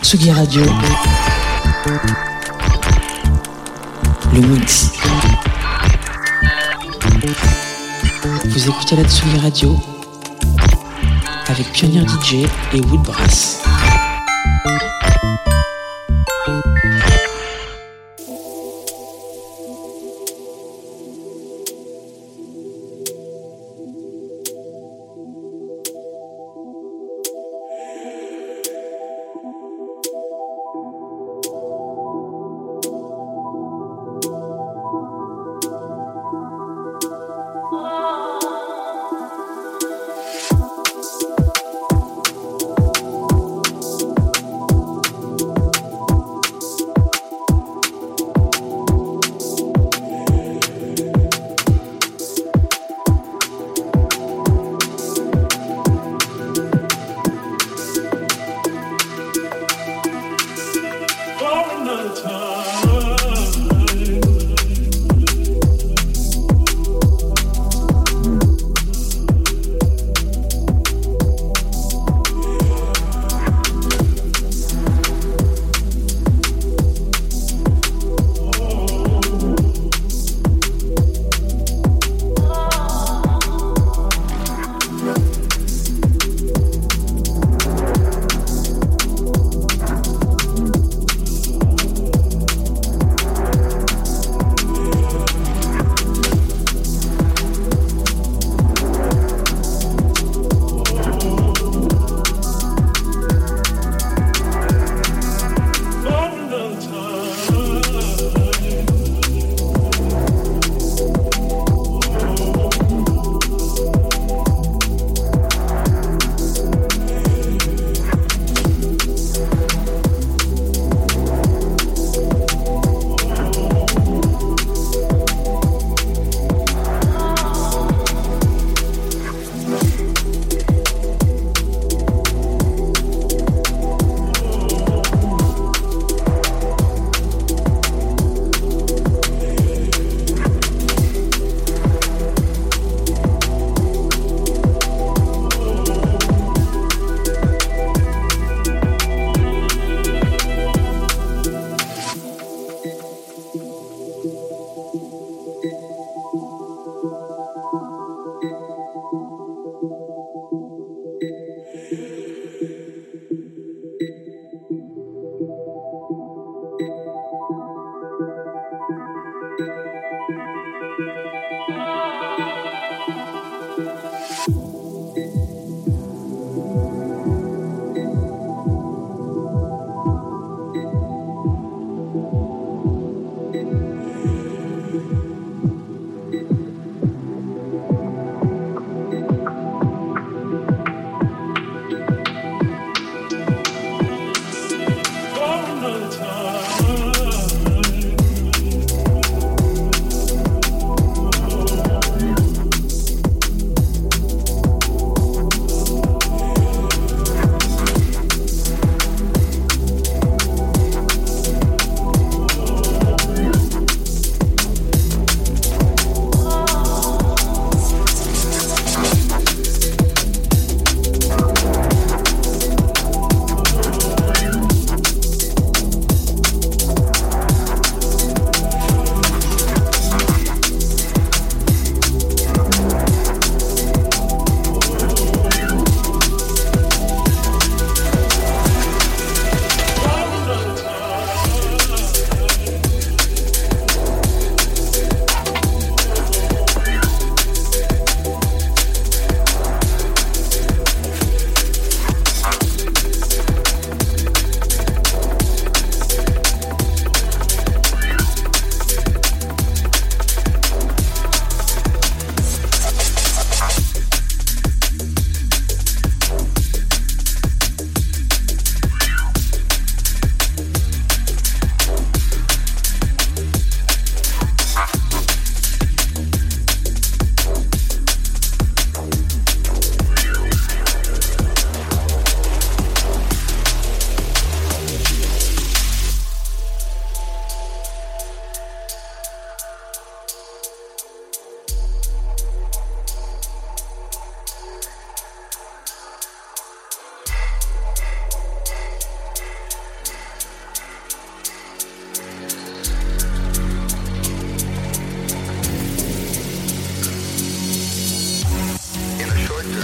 Tsugi Radio. Le mix. Vous écoutez la Tsugi Radio avec Pioneer DJ et Woodbrass.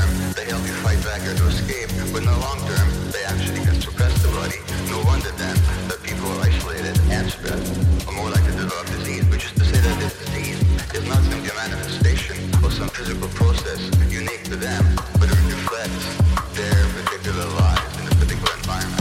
term, they help you fight back or to escape, but in the long term, they actually can suppress the body. No wonder then that people are isolated and stressed, or more likely to develop disease. But just to say that this disease is not simply a manifestation of some physical process unique to them, but it reflects their particular lives in a particular environment.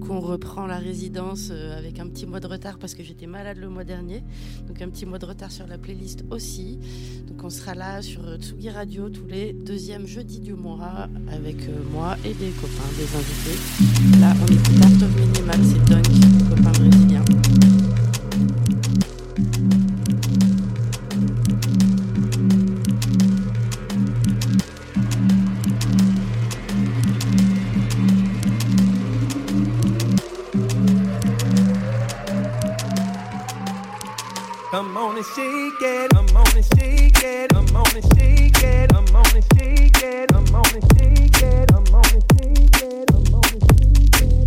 qu'on reprend la résidence avec un petit mois de retard parce que j'étais malade le mois dernier. Donc un petit mois de retard sur la playlist aussi. Donc on sera là sur Tsugi Radio tous les deuxièmes jeudis du mois avec moi et des copains, des invités. Là on écoute Art of Minimal, c'est Dunk, copain brésilien. Come on and shake it, come on and shake it, come on and shake it, come on and shake it, come on and shake it, come on and shake it, come on and shake it, come on and shake it, come on and shake it, come on and shake it.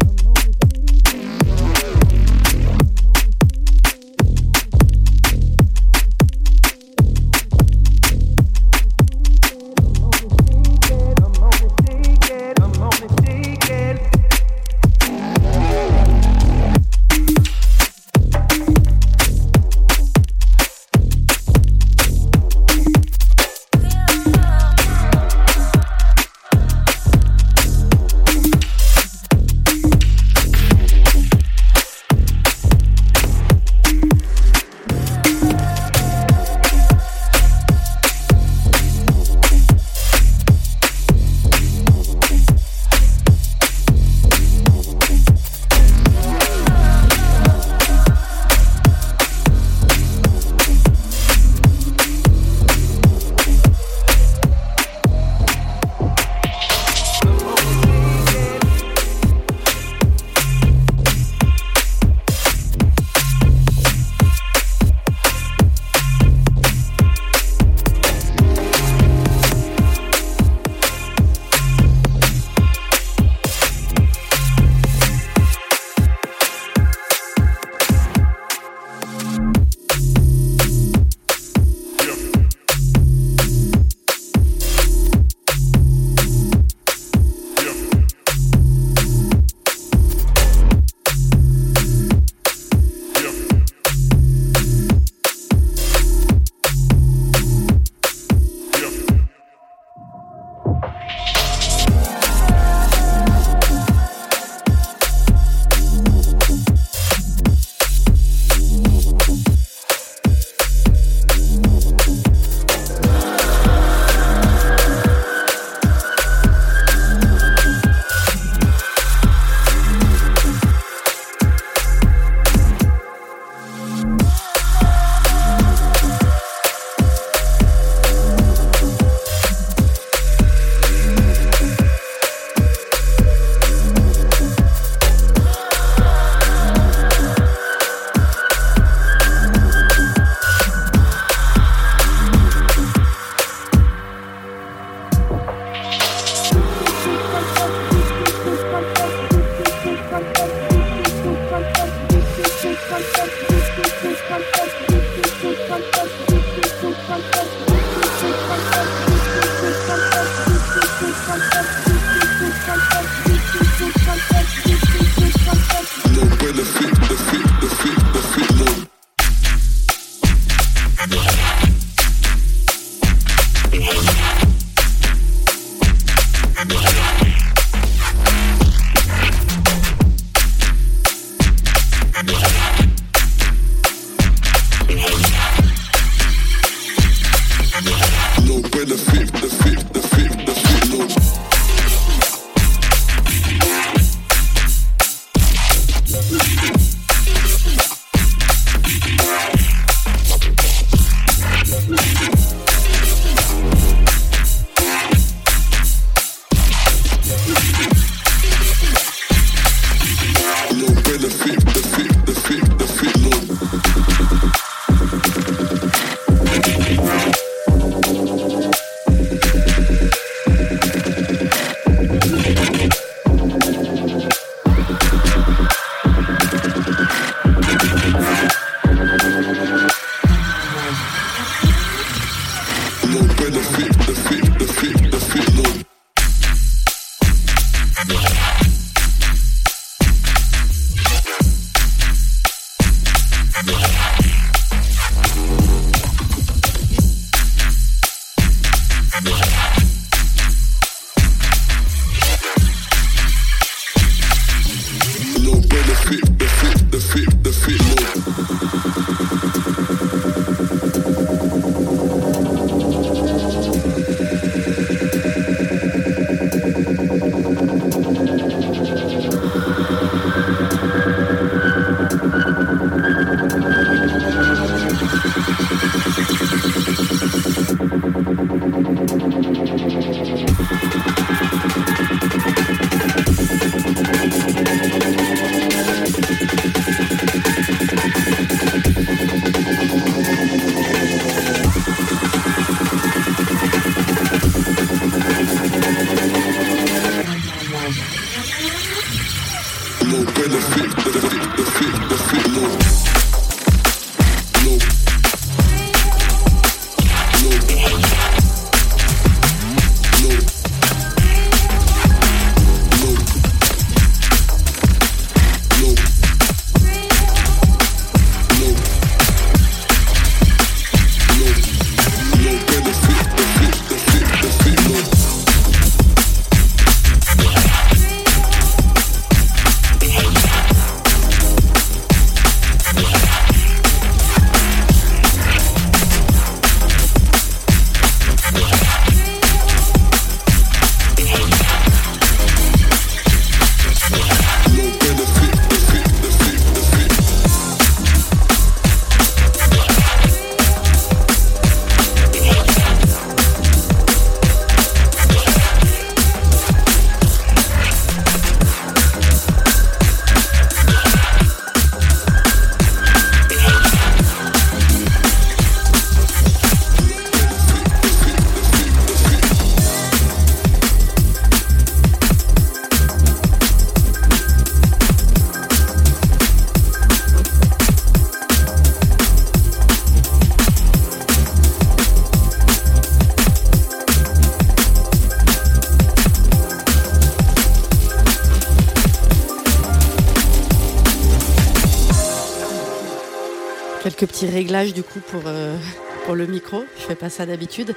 Quelques petits réglages du coup pour le micro, je fais pas ça d'habitude,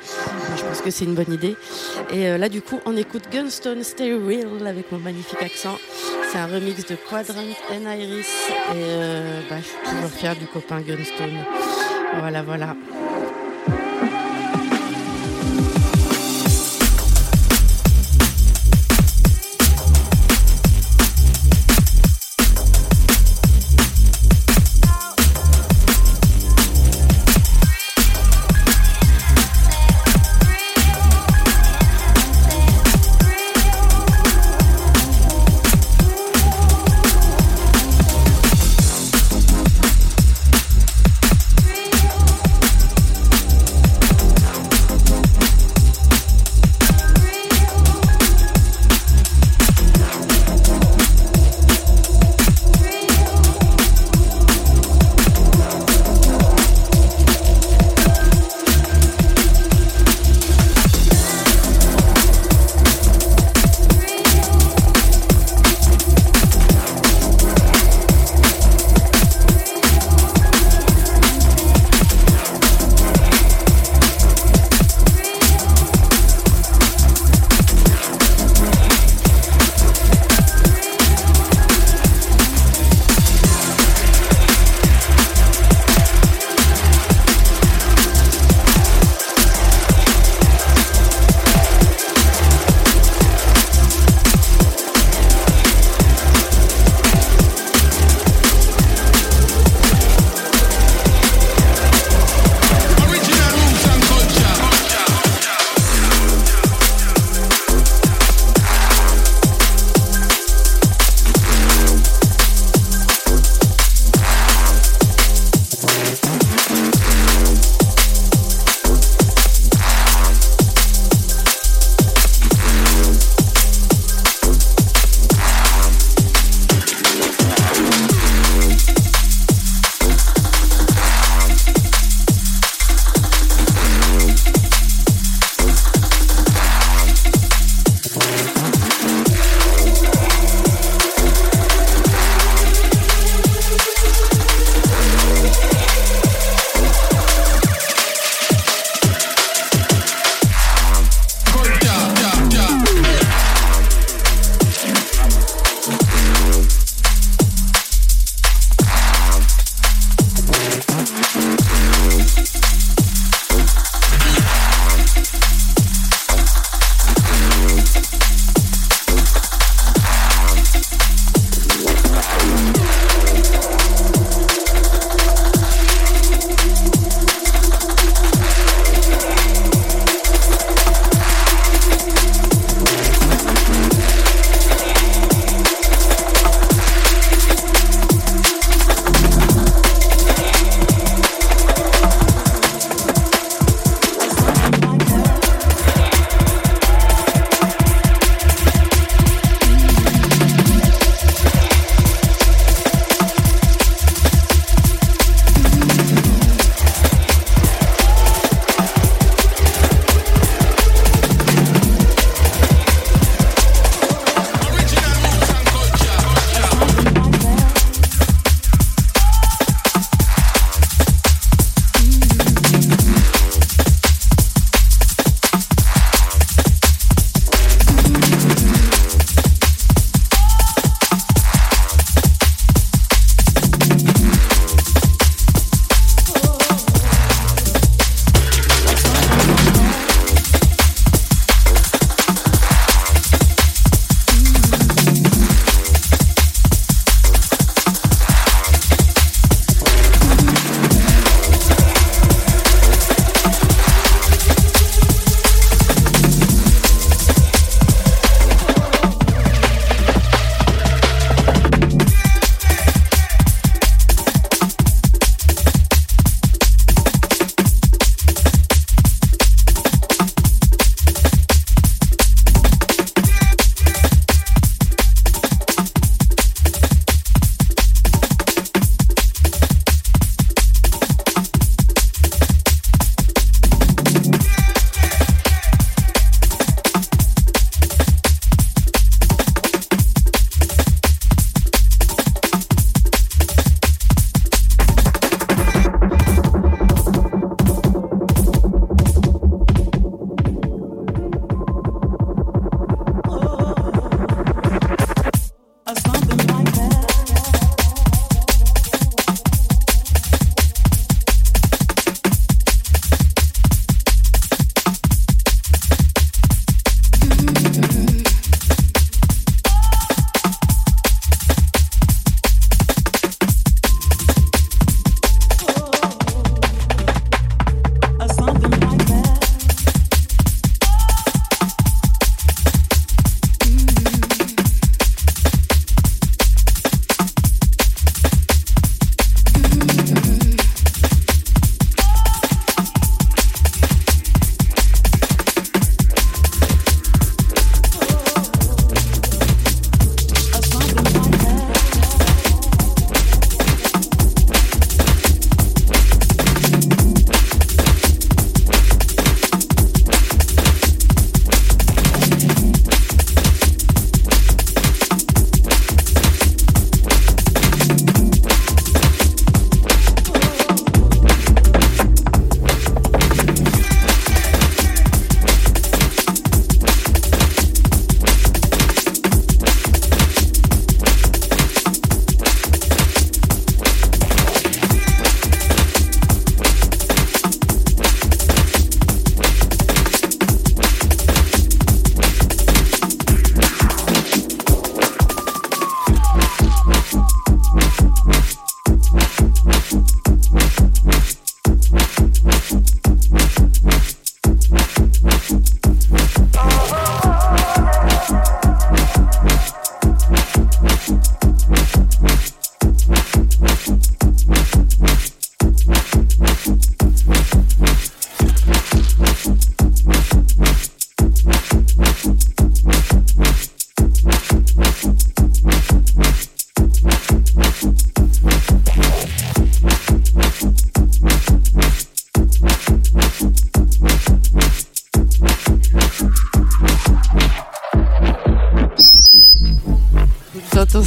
je pense que c'est une bonne idée. Et là du coup on écoute Gunstone Stay Real avec mon magnifique accent, c'est un remix de Quadrant and Iris et je suis toujours fière du copain Gunstone, voilà.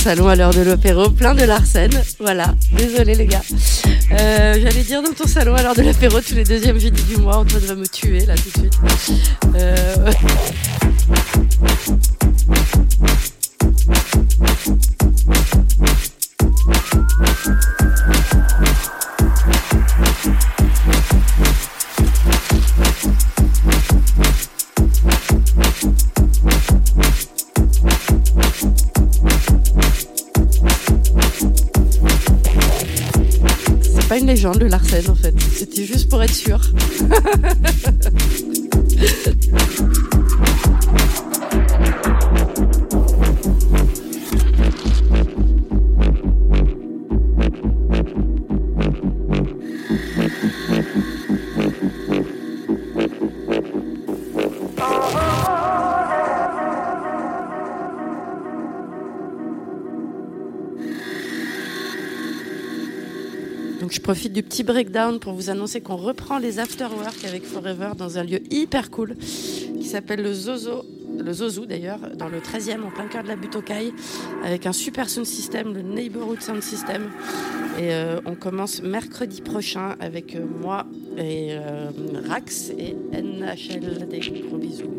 salon à l'heure de l'apéro, plein de Larsen. Voilà, désolé les gars. J'allais dire dans ton salon à l'heure de l'apéro tous les deuxièmes jeudis du mois. Antoine va me tuer là tout de suite. Une légende le Larsen en fait, c'était juste pour être sûr. Je profite du petit breakdown pour vous annoncer qu'on reprend les afterwork avec Forever dans un lieu hyper cool qui s'appelle le Zozo, le Zozo d'ailleurs, dans le 13e en plein cœur de la Butte aux Cailles, avec un super sound system, le neighborhood sound system. Et on commence mercredi prochain avec moi et Rax et NHL. Des gros bisous.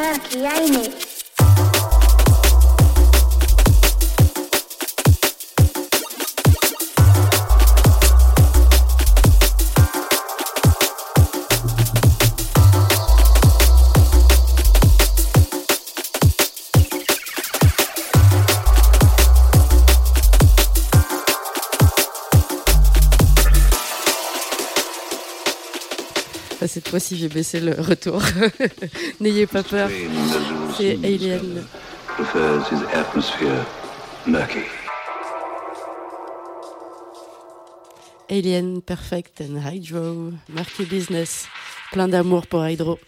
Marky Aimee. Cette fois-ci, j'ai baissé le retour. N'ayez pas peur. C'est Alien. Alien, Perfect and Hydro. Marqué business. Plein d'amour pour Hydro.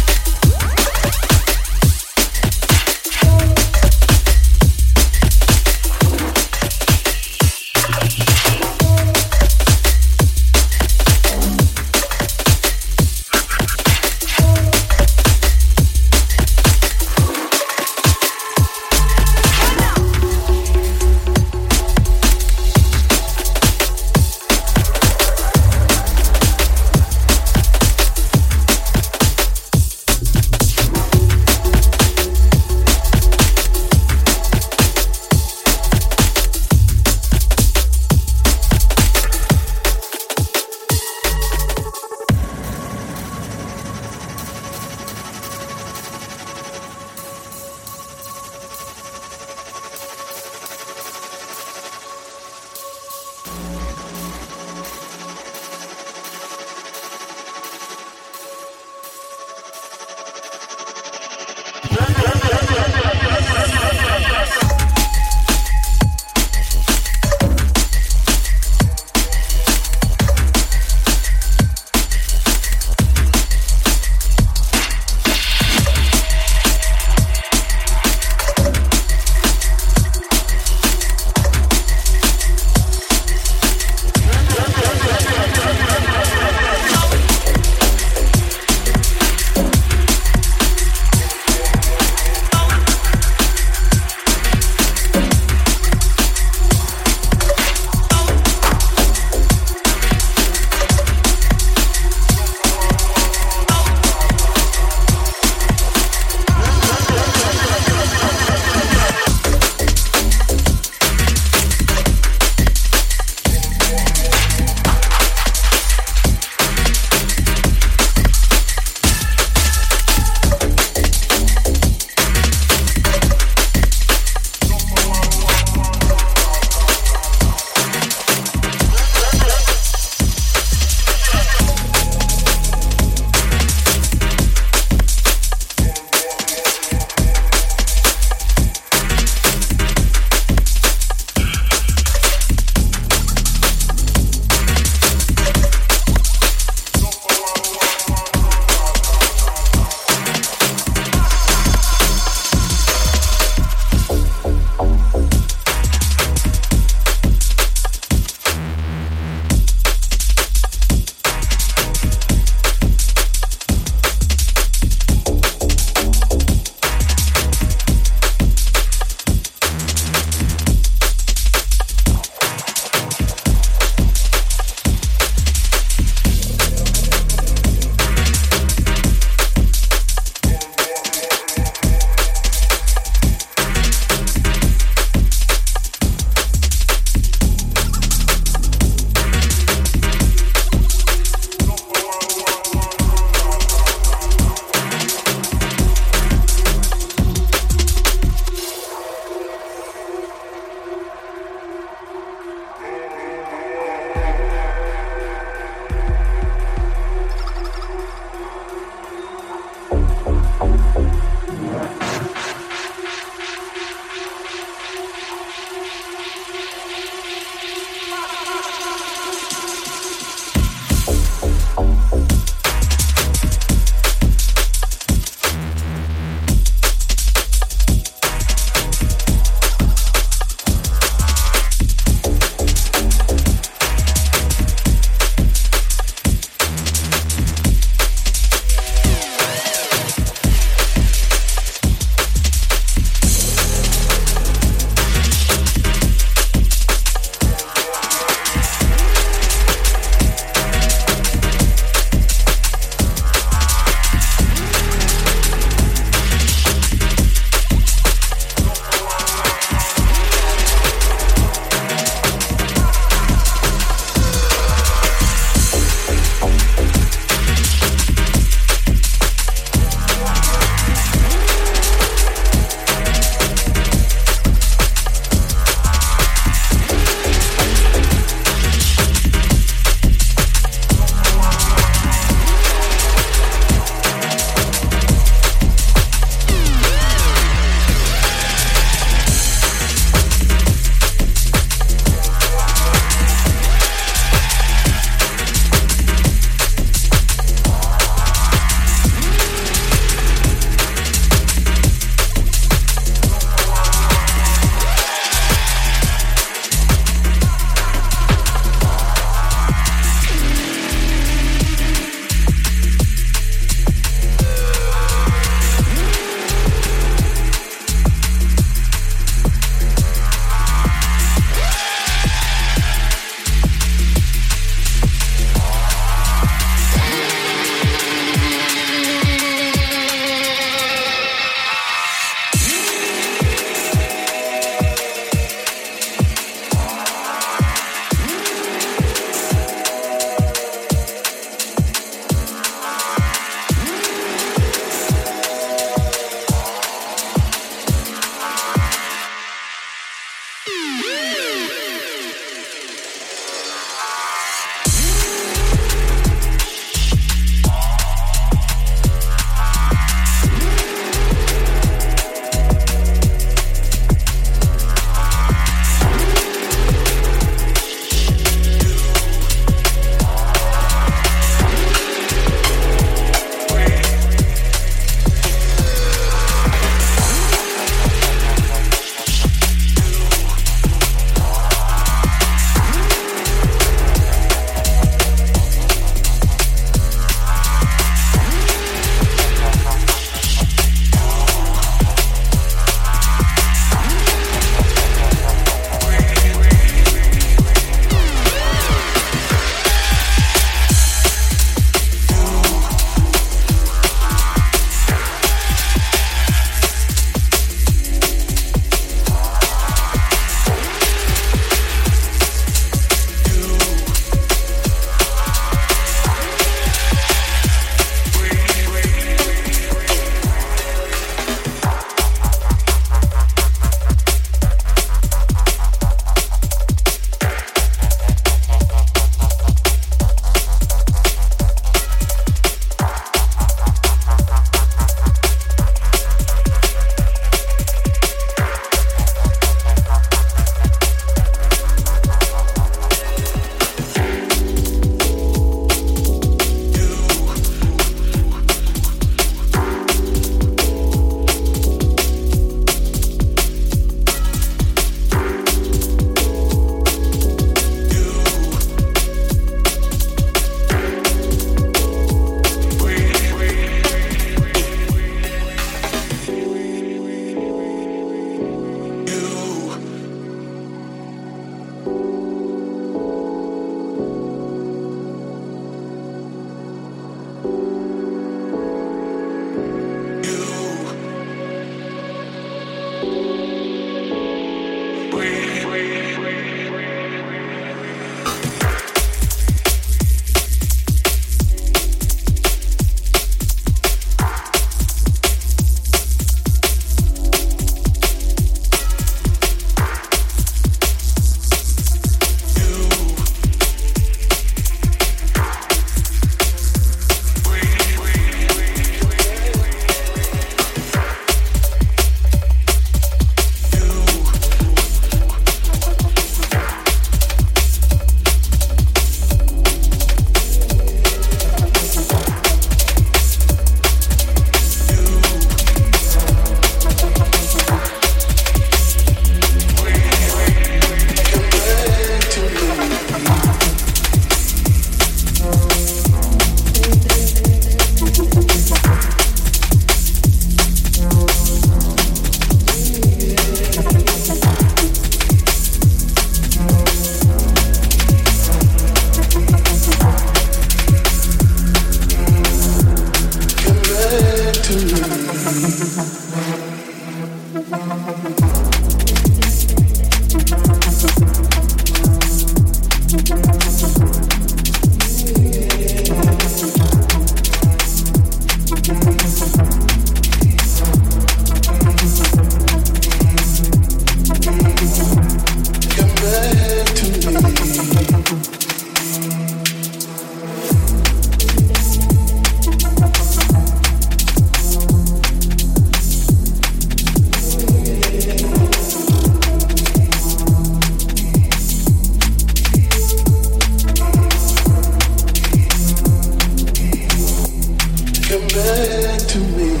come back to me.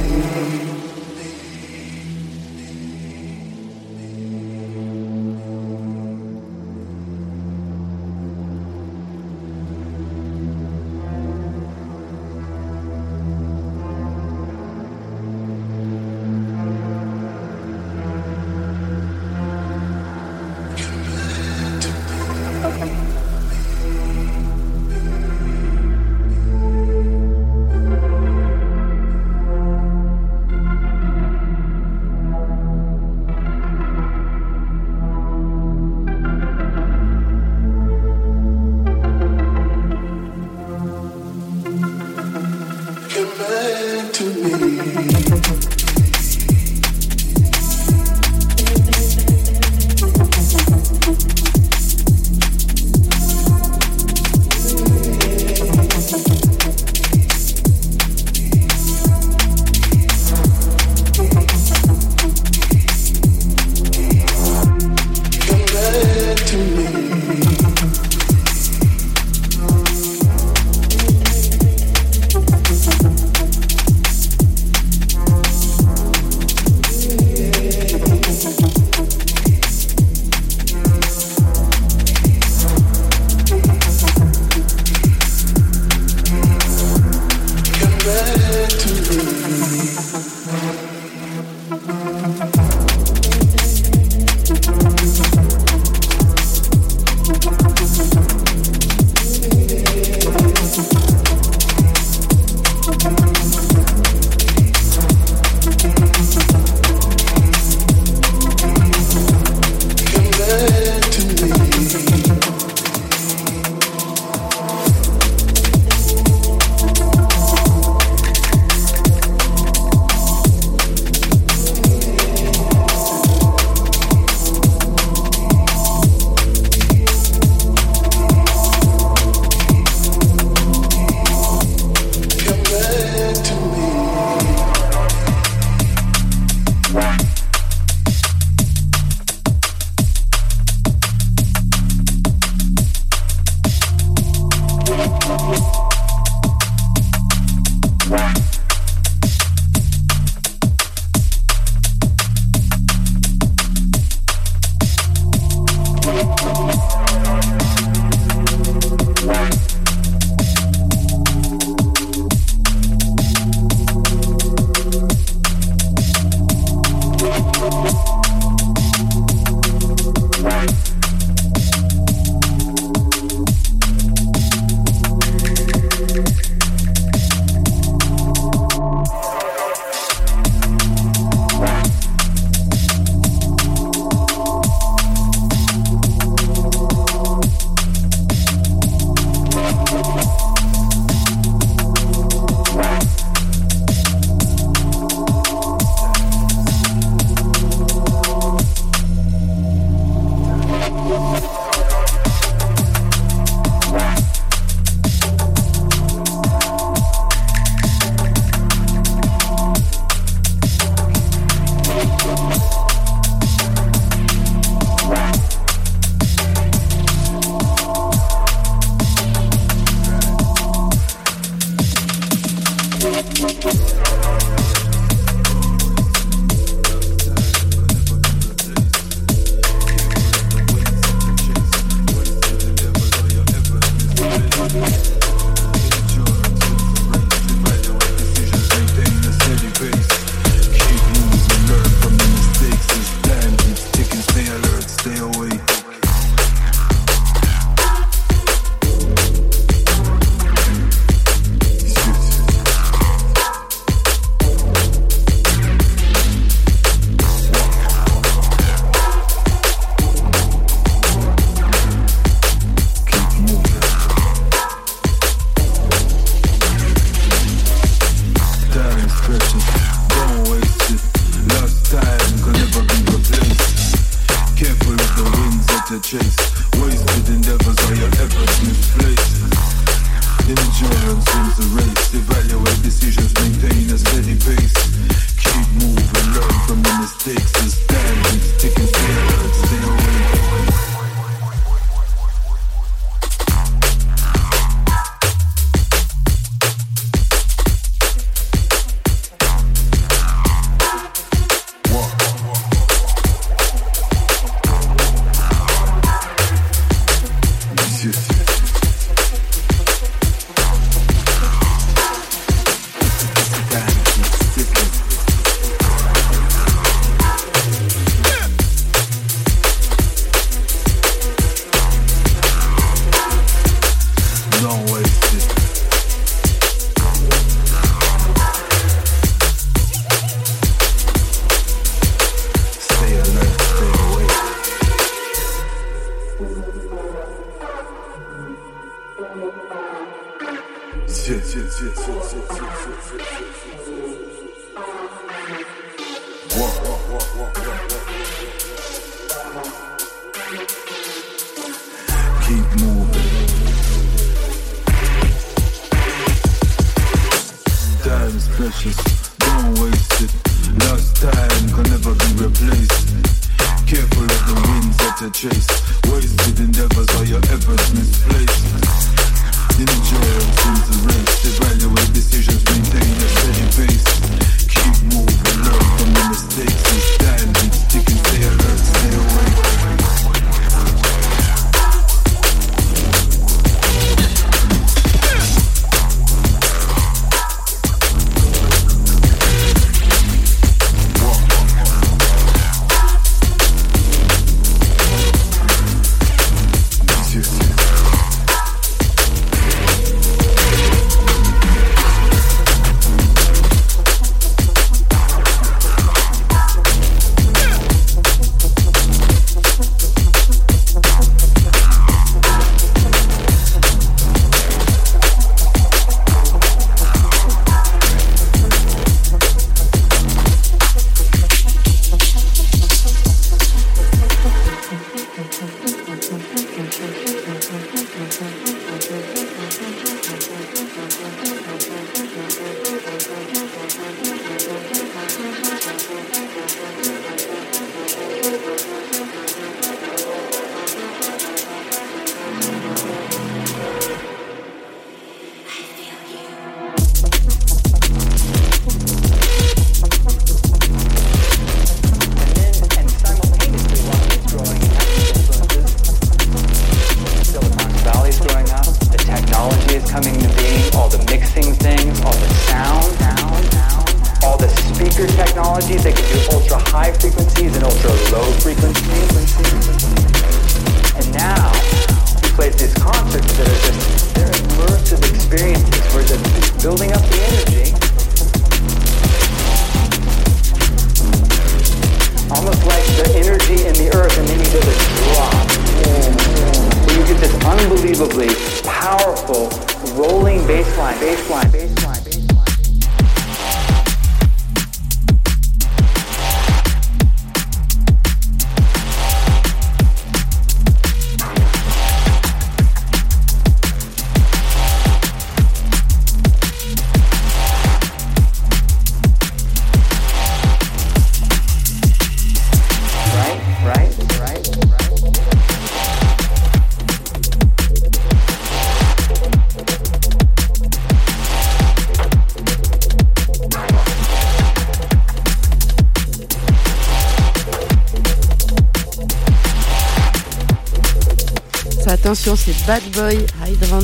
Attention, c'est Bad Boy, Hydrant,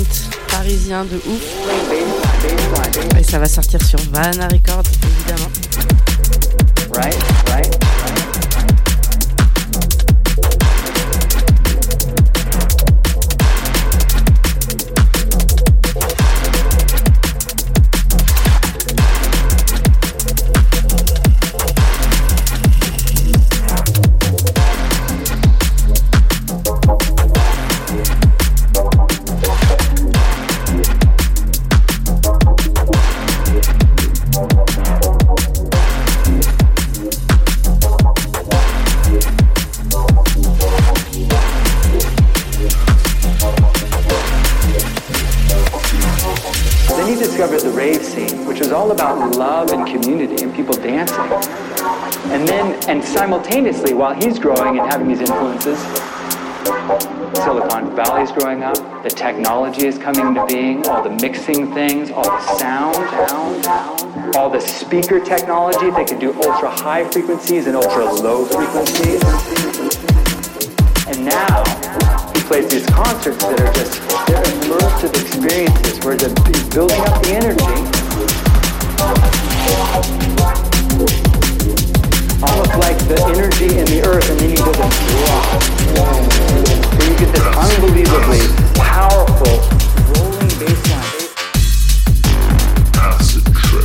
parisien de ouf. Et ça va sortir sur Vanna Records, évidemment. Right. Simultaneously, while he's growing and having these influences, Silicon Valley is growing up, the technology is coming into being, all the mixing things, all the sound, all the speaker technology that can do ultra high frequencies and ultra low frequencies. And now he plays these concerts that are just, they're immersive experiences where he's building up the energy. Almost like the energy in the earth, and then you get this drop. So you get this unbelievably powerful rolling bass line. Acid trip.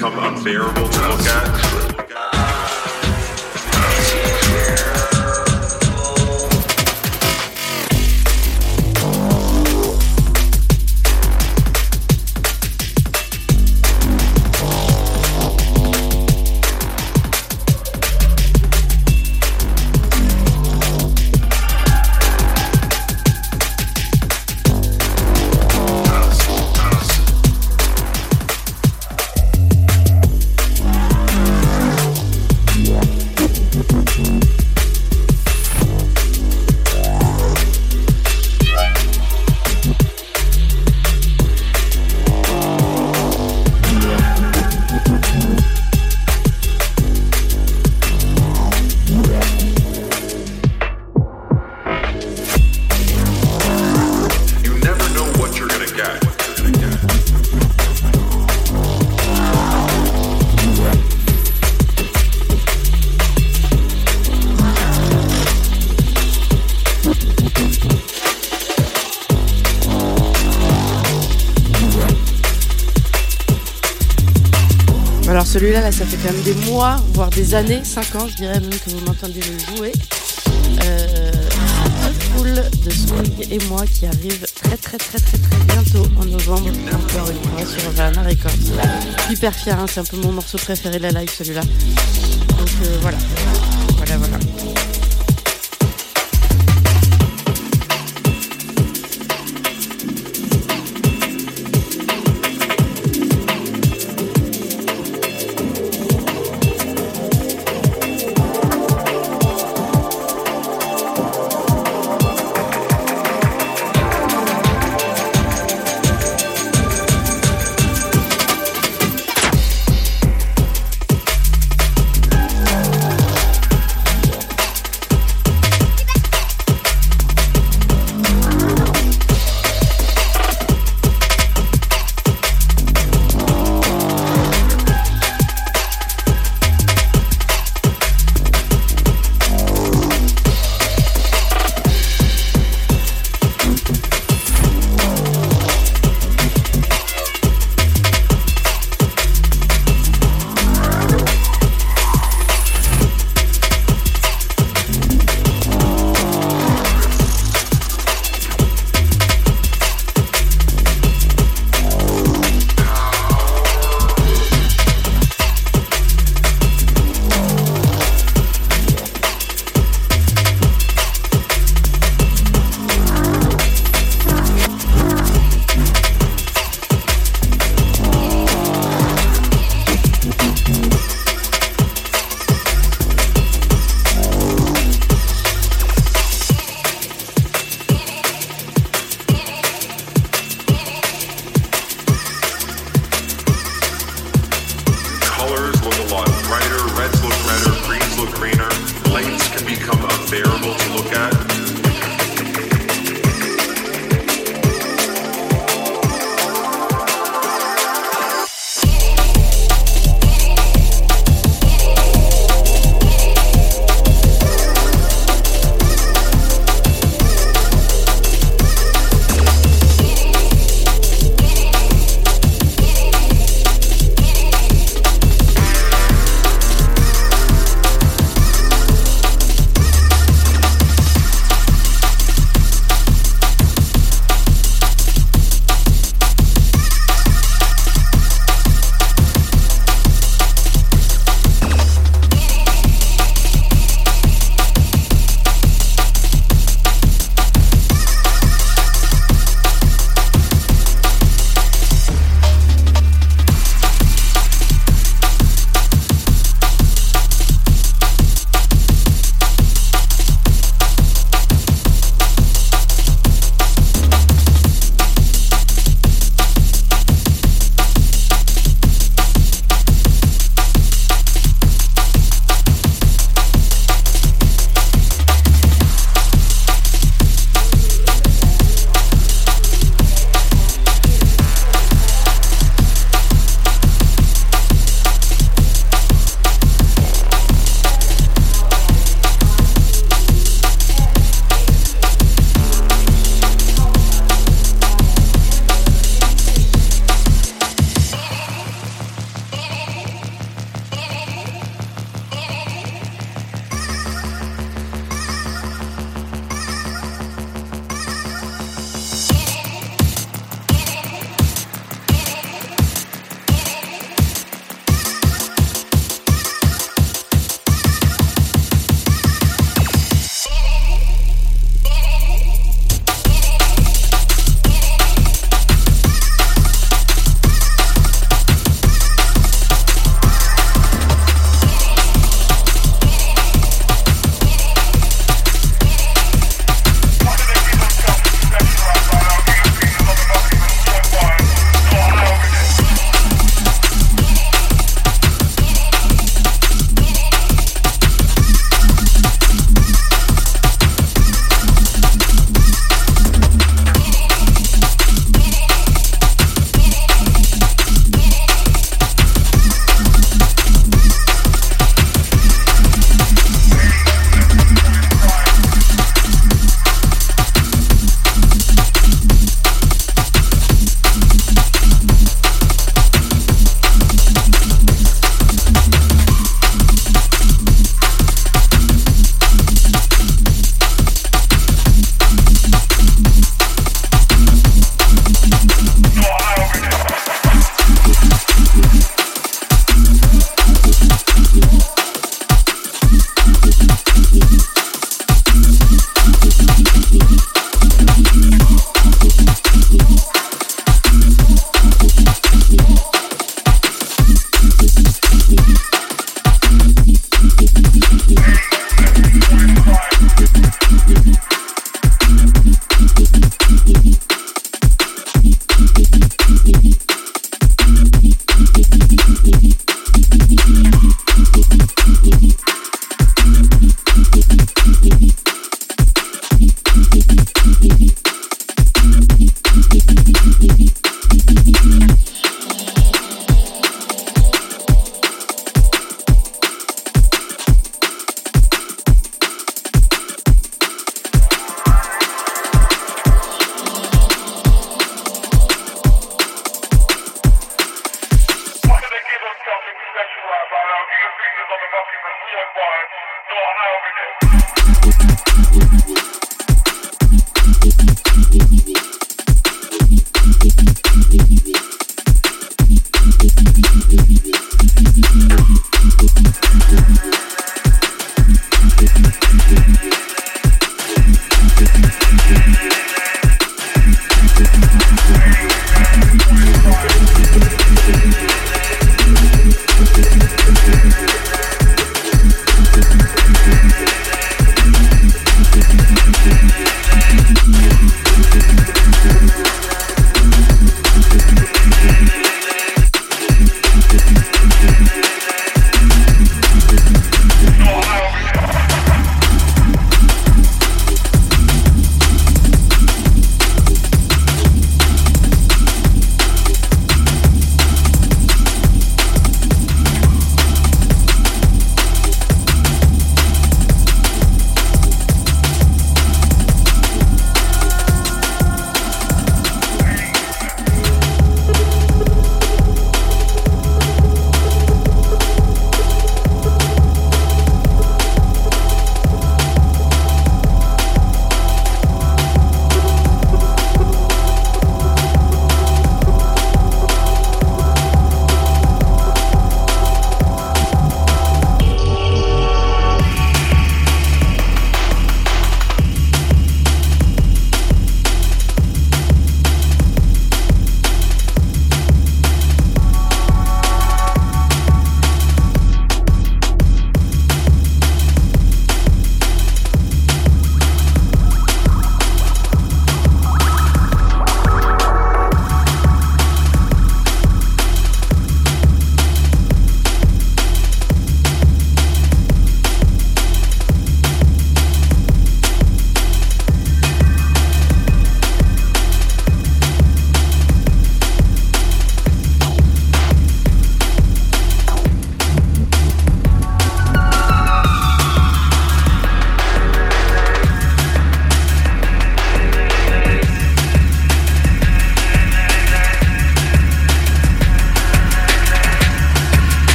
become unbearable to look at. Celui-là, là, ça fait quand même des mois, voire des années, 5 ans, je dirais même que vous m'entendez le jouer. Un pool de Sweet et moi qui arrive très bientôt en novembre, encore une fois sur Vanna Records. Hyper fier, hein, c'est un peu mon morceau préféré de la live, celui-là. Donc voilà.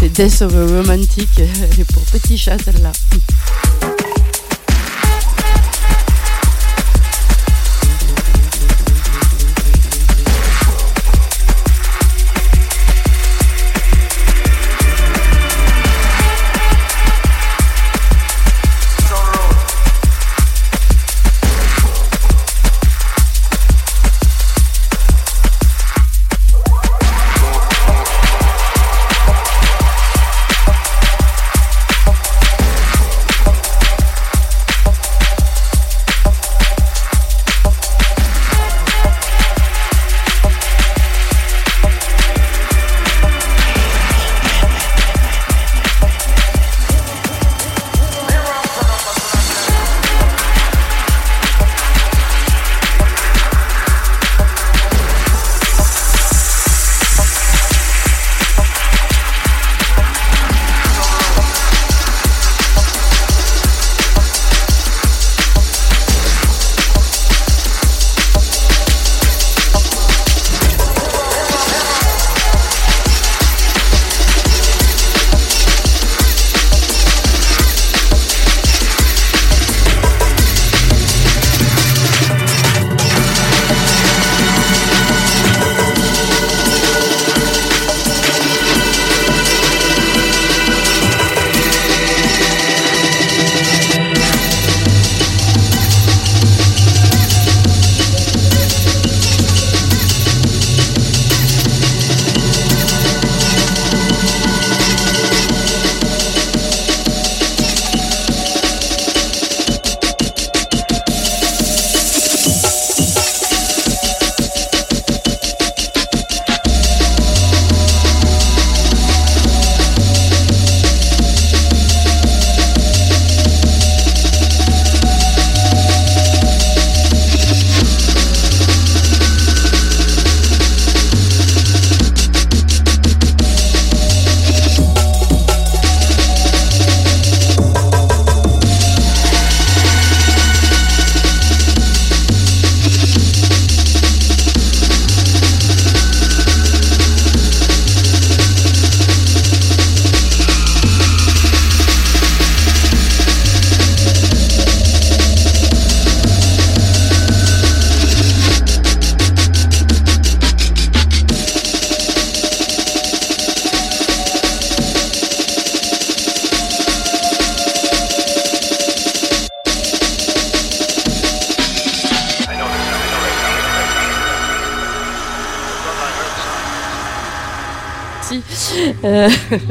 c'est Death of a Romantic, elle est pour petit chat celle-là.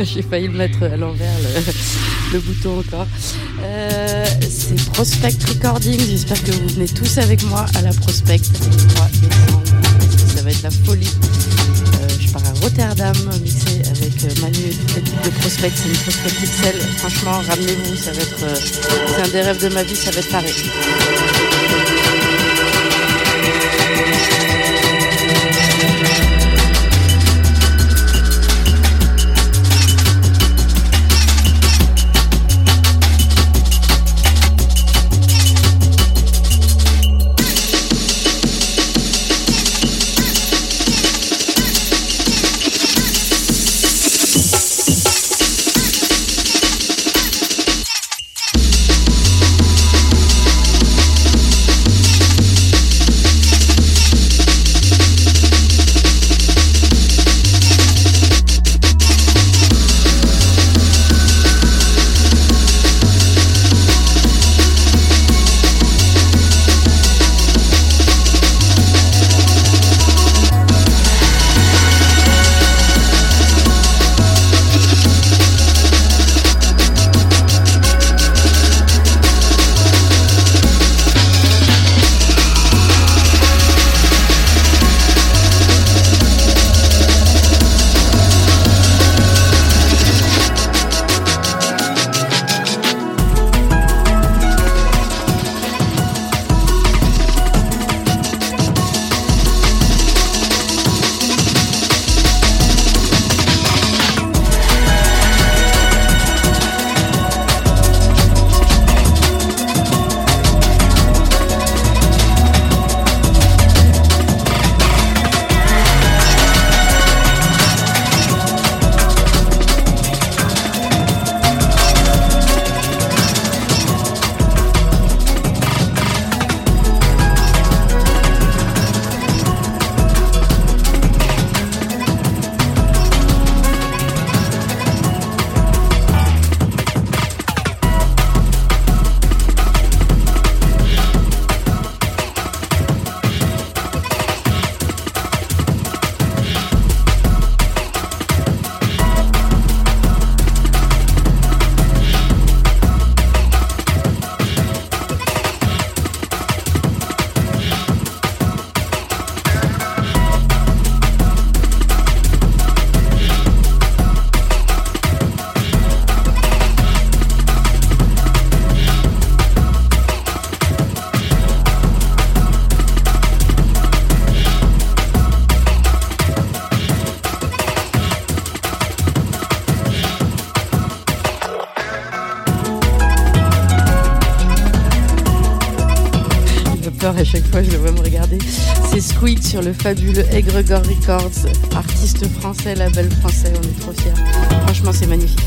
J'ai failli le mettre à l'envers, le bouton encore. C'est Prospect Recording. J'espère que vous venez tous avec moi à la Prospect le 3 décembre. Ça va être la folie. Je pars à Rotterdam mixer avec Manu et toute l'équipe de Prospect. C'est une Prospect XL. Franchement, ramenez-vous. Ça va être, c'est un des rêves de ma vie. Ça va être pareil. peur à chaque fois, je vais me regarder. C'est Sweet sur le fabuleux Egregor Records, artiste français, label français, on est trop fiers. Franchement, c'est magnifique.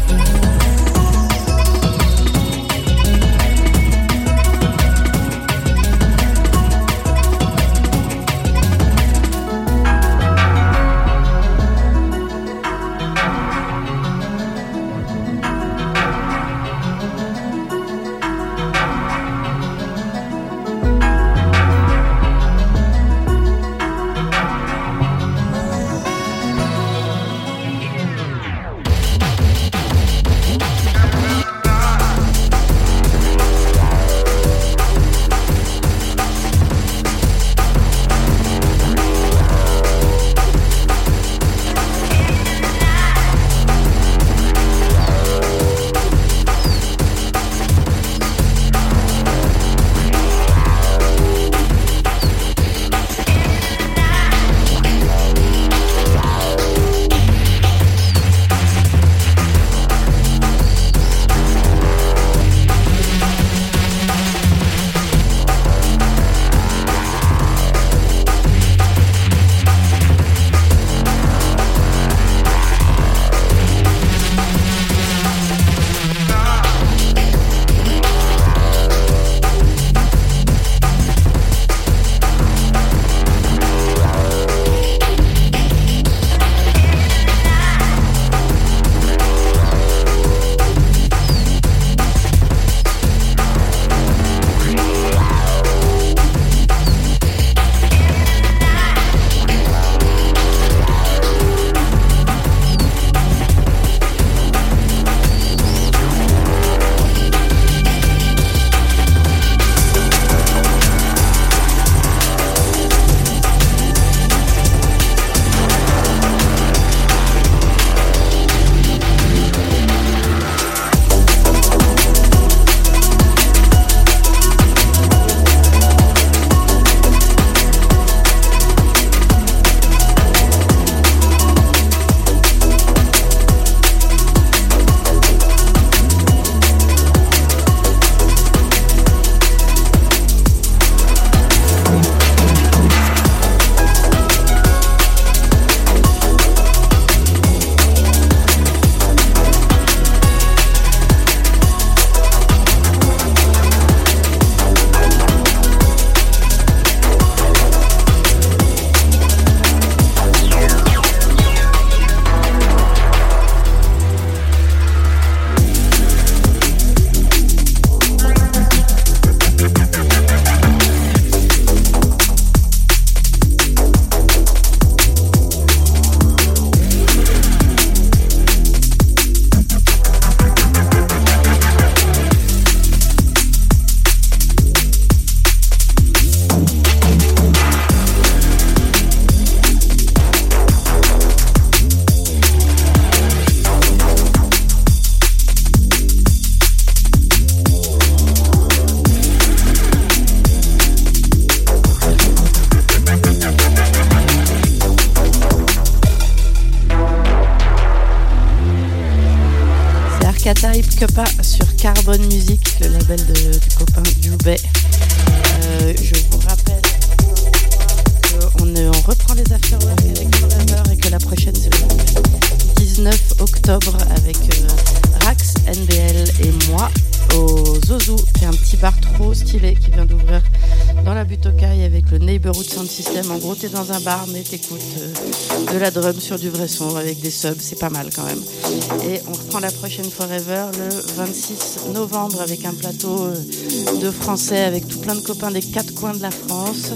Sur Carbone Music, le label du copain Dubé. Je vous rappelle qu'on reprend les afterwork avec Forever et que la prochaine c'est le 19 octobre avec Rax, NBL et moi au Zozo. C'est un petit bar trop stylé qui vient d'ouvrir dans la Butte aux Cailles avec le neighborhood sound system. En gros, t'es dans un bar mais t'écoutes de la drum sur du vrai son avec des subs, c'est pas mal quand même. Et on reprend la prochaine Forever le 26 novembre avec un plateau de français avec tout plein de copains des quatre coins de la France.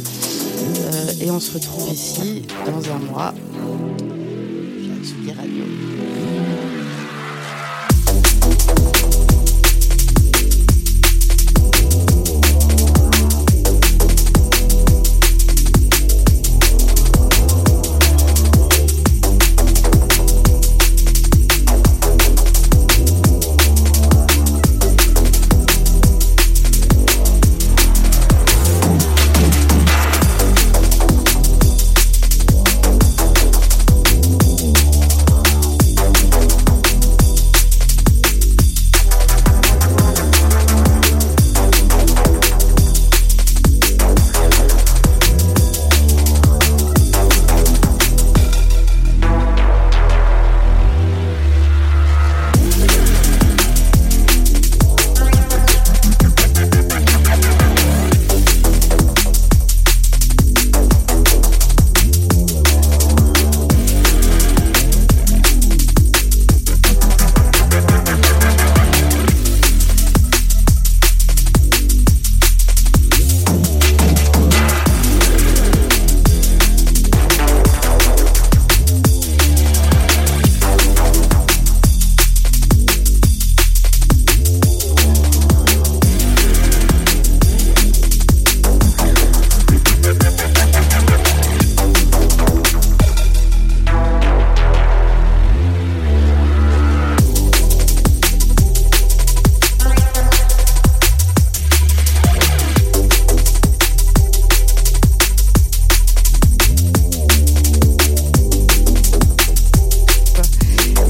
Et on se retrouve ici dans un mois. Tsugi Radio.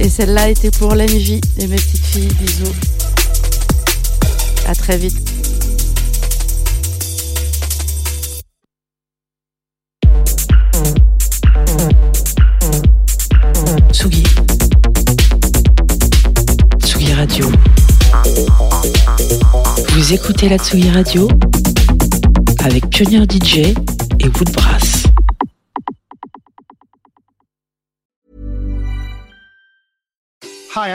Et celle-là était pour l'envie et mes petites filles. Bisous. À très vite. Tsugi Radio. Vous écoutez la Tsugi Radio avec Pioneer DJ et Woodbrass. Hi,